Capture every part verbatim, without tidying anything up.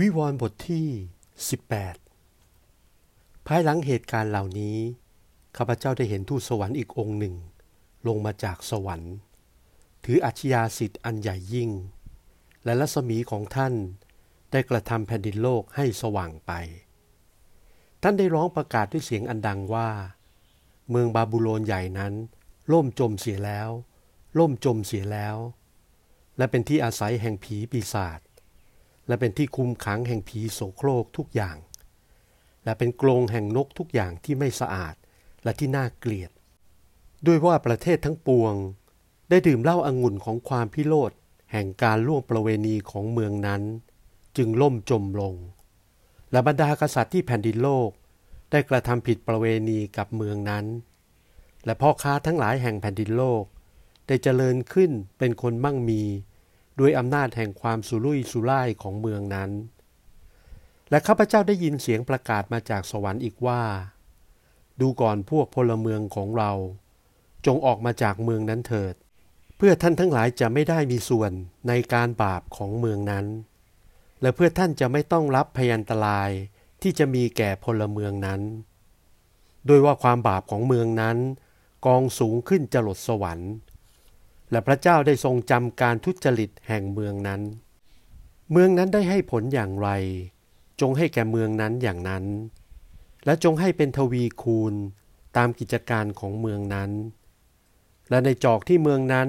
วิวรณ์บทที่สิบแปดภายหลังเหตุการณ์เหล่านี้ข้าพเจ้าได้เห็นทูตสวรรค์อีกองค์หนึ่งลงมาจากสวรรค์ถืออาชญาสิทธิ์อันใหญ่ยิ่งและรัศมีของท่านได้กระทำแผ่นดินโลกให้สว่างไปท่านได้ร้องประกาศด้วยเสียงอันดังว่าเมืองบาบิโลนใหญ่นั้นล่มจมเสียแล้วล่มจมเสียแล้วและเป็นที่อาศัยแห่งผีปีศาจและเป็นที่คุมขังแห่งผีโสโครกทุกอย่างและเป็นกรงแห่งนกทุกอย่างที่ไม่สะอาดและที่น่าเกลียดด้วยว่าประเทศทั้งปวงได้ดื่มเหล้าองุ่นของความพิโรธแห่งการล่วงประเวณีของเมืองนั้นจึงล่มจมลงและบรรดากษัตริย์ที่แผ่นดินโลกได้กระทำผิดประเวณีกับเมืองนั้นและพ่อค้าทั้งหลายแห่งแผ่นดินโลกได้เจริญขึ้นเป็นคนมั่งมีด้วยอำนาจแห่งความสุรุ่ยสุร่ายของเมืองนั้นและข้าพเจ้าได้ยินเสียงประกาศมาจากสวรรค์อีกว่าดูก่อนพวกพลเมืองของเราจงออกมาจากเมืองนั้นเถิดเพื่อท่านทั้งหลายจะไม่ได้มีส่วนในการบาปของเมืองนั้นและเพื่อท่านจะไม่ต้องรับพยันตรายที่จะมีแก่พลเมืองนั้นโดยว่าความบาปของเมืองนั้นกองสูงขึ้นจรดสวรรค์และพระเจ้าได้ทรงจำการทุจริตแห่งเมืองนั้นเมืองนั้นได้ให้ผลอย่างไรจงให้แก่เมืองนั้นอย่างนั้นและจงให้เป็นทวีคูณตามกิจการของเมืองนั้นและในจอกที่เมืองนั้น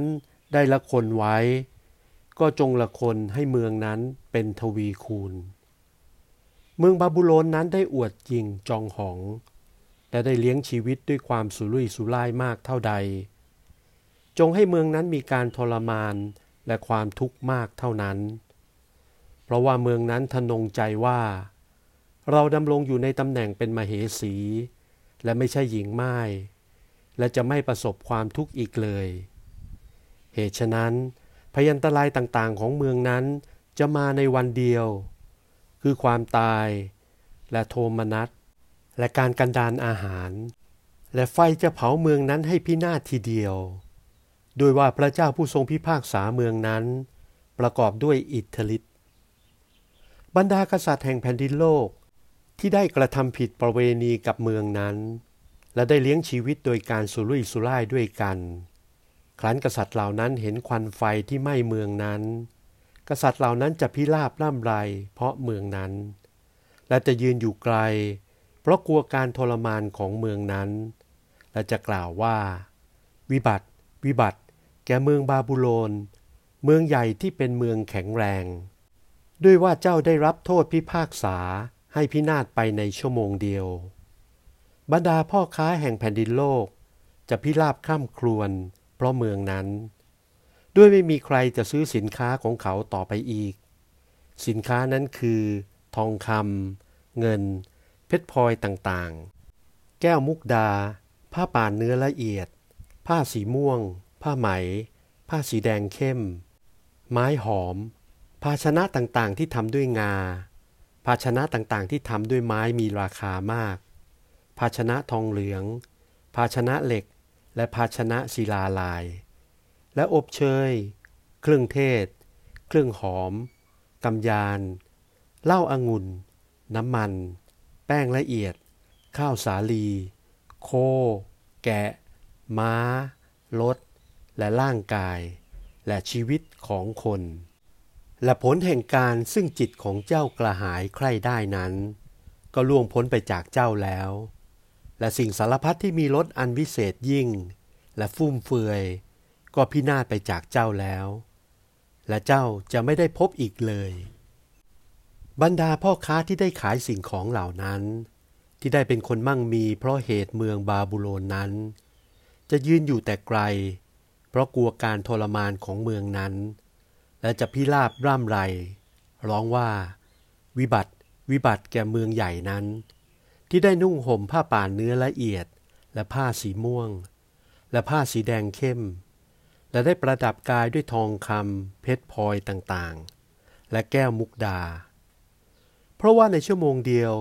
ได้ละคนไว้ก็จงละคนให้เมืองนั้นเป็นทวีคูณเมืองบาบิโลนนั้นได้อวดหยิ่งจองหองและได้เลี้ยงชีวิตด้วยความสุรุ่ยสุร่ายมากเท่าใดจงให้เมืองนั้นมีการทรมานและความทุกข์มากเท่านั้นเพราะว่าเมืองนั้นทะนงใจว่าเราดำรงอยู่ในตำแหน่งเป็นมเหสีและไม่ใช่หญิงม่ายและจะไม่ประสบความทุกข์อีกเลยเหตุฉะนั้นพยันตรายต่างๆของเมืองนั้นจะมาในวันเดียวคือความตายและโทมนัสและการกันดารอาหารและไฟจะเผาเมืองนั้นให้พินาศทีเดียวโดยว่าพระเจ้าผู้ทรงพิพากษาเมืองนั้นประกอบด้วยอิทธิฤทธิ์บรรดากษัตริย์แห่งแผ่นดินโลกที่ได้กระทำผิดประเวณีกับเมืองนั้นและได้เลี้ยงชีวิตโดยการสุรุ่ยสุร่ายด้วยกันครั้นกษัตริย์เหล่านั้นเห็นควันไฟที่ไหม้เมืองนั้นกษัตริย์เหล่านั้นจะพิราบร่ำไรเพราะเมืองนั้นและจะยืนอยู่ไกลเพราะกลัวการทรมานของเมืองนั้นและจะกล่าวว่าวิบัติวิบัติแก่เมืองบาบิโลนเมืองใหญ่ที่เป็นเมืองแข็งแรงด้วยว่าเจ้าได้รับโทษพิพากษาให้พินาศไปในชั่วโมงเดียวบรรดาพ่อค้าแห่งแผ่นดินโลกจะพิราบคร่ำครวญเพราะเมืองนั้นด้วยไม่มีใครจะซื้อสินค้าของเขาต่อไปอีกสินค้านั้นคือทองคำเงินเพชรพลอยต่างๆแก้วมุกดาผ้าป่านเนื้อละเอียดผ้าสีม่วงผ้าไหมผ้าสีแดงเข้มไม้หอมภาชนะต่างๆที่ทำด้วยงาภาชนะต่างๆที่ทำด้วยไม้มีราคามากภาชนะทองเหลืองภาชนะเหล็กและภาชนะศิลาลายและอบเชยเครื่องเทศเครื่องหอมกำยานเหล้าองุ่นน้ำมันแป้งละเอียดข้าวสาลีโคแกะม้ารถและร่างกายและชีวิตของคนและผลแห่งการซึ่งจิตของเจ้ากระหายใคร่ได้นั้นก็ล่วงพ้นไปจากเจ้าแล้วและสิ่งสารพัดที่มีรสอันวิเศษยิ่งและฟุ่มเฟือยก็พินาศไปจากเจ้าแล้วและเจ้าจะไม่ได้พบอีกเลยบรรดาพ่อค้าที่ได้ขายสิ่งของเหล่านั้นที่ได้เป็นคนมั่งมีเพราะเหตุเมืองบาบิโลนนั้นจะยืนอยู่แต่ไกลเพราะกลัวการทรมานของเมืองนั้นและจะพิราบร่ำไรร้องว่าวิบัติวิบัติแก่เมืองใหญ่นั้นที่ได้นุ่งห่มผ้าป่านเนื้อละเอียดและผ้าสีม่วงและผ้าสีแดงเข้มและได้ประดับกายด้วยทองคำเพชรพลอยต่างๆและแก้วมุกดาเพราะว่าในชั่วโมงเดียว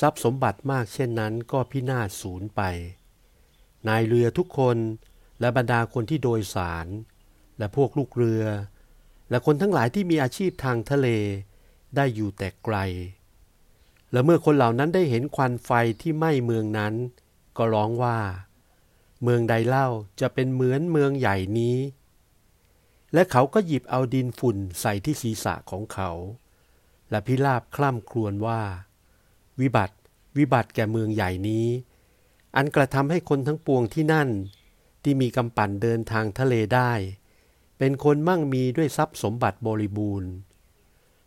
ทรัพย์สมบัติมากเช่นนั้นก็พินาศสูญไปนายเรือทุกคนและบรรดาคนที่โดยสารและพวกลูกเรือและคนทั้งหลายที่มีอาชีพทางทะเล ได้อยู่แต่ไกลและเมื่อคนเหล่านั้นได้เห็นควันไฟที่ไหม้เมืองนั้นก็ร้องว่าเมืองใดเล่าจะเป็นเหมือนเมืองใหญ่นี้และเขาก็หยิบเอาดินฝุ่นใส่ที่ศีรษะของเขาและพิราบคร่ำครวญว่าวิบัติวิบัติแก่เมืองใหญ่นี้อันกระทำให้คนทั้งปวงที่นั่นที่มีกำปั่นเดินทางทะเลได้เป็นคนมั่งมีด้วยทรัพย์สมบัติบริบูรณ์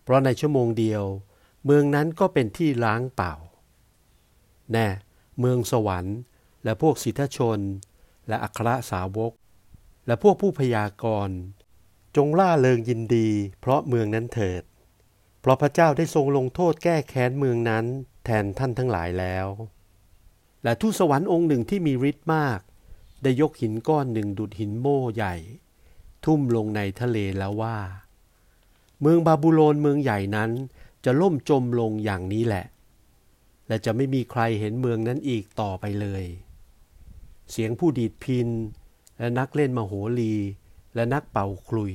เพราะในชั่วโมงเดียวเมืองนั้นก็เป็นที่ล้างเปล่าแน่เมืองสวรรค์และพวกสิทธชนและอัครสาวกและพวกผู้พยากรณ์จงล่าเริงยินดีเพราะเมืองนั้นเถิดเพราะพระเจ้าได้ทรงลงโทษแก้แค้นเมืองนั้นแทนท่านทั้งหลายแล้วและทูตสวรรค์องค์หนึ่งที่มีฤทธิ์มากได้ยกหินก้อนหนึ่งดุจหินโม่ใหญ่ทุ่มลงในทะเลแล้วว่าเมืองบาบิโลนเมืองใหญ่นั้นจะล่มจมลงอย่างนี้แหละและจะไม่มีใครเห็นเมืองนั้นอีกต่อไปเลยเสียงผู้ดีดพิณและนักเล่นมโหรีและนักเป่าขลุ่ย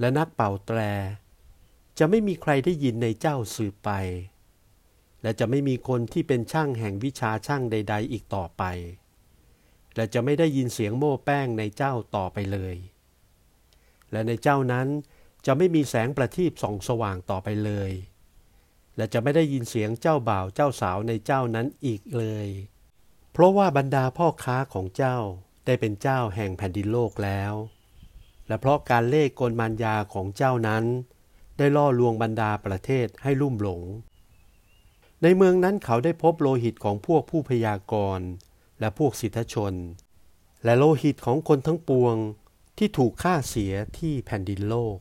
และนักเป่าแตรจะไม่มีใครได้ยินในเจ้าสืบไปและจะไม่มีคนที่เป็นช่างแห่งวิชาช่างใดๆอีกต่อไปและจะไม่ได้ยินเสียงโม่แป้งในเจ้าต่อไปเลยและในเจ้านั้นจะไม่มีแสงประทีปส่องสว่างต่อไปเลยและจะไม่ได้ยินเสียงเจ้าบ่าวเจ้าสาวในเจ้านั้นอีกเลยเพราะว่าบรรดาพ่อค้าของเจ้าได้เป็นเจ้าแห่งแผ่นดินโลกแล้วและเพราะการเล่ห์กลมารยาของเจ้านั้นได้ล่อลวงบรรดาประเทศให้ลุ่มหลงในเมืองนั้นเขาได้พบโลหิตของพวกผู้พยากรณ์และพวกสิทธชนและโลหิตของคนทั้งปวงที่ถูกฆ่าเสียที่แผ่นดินโลก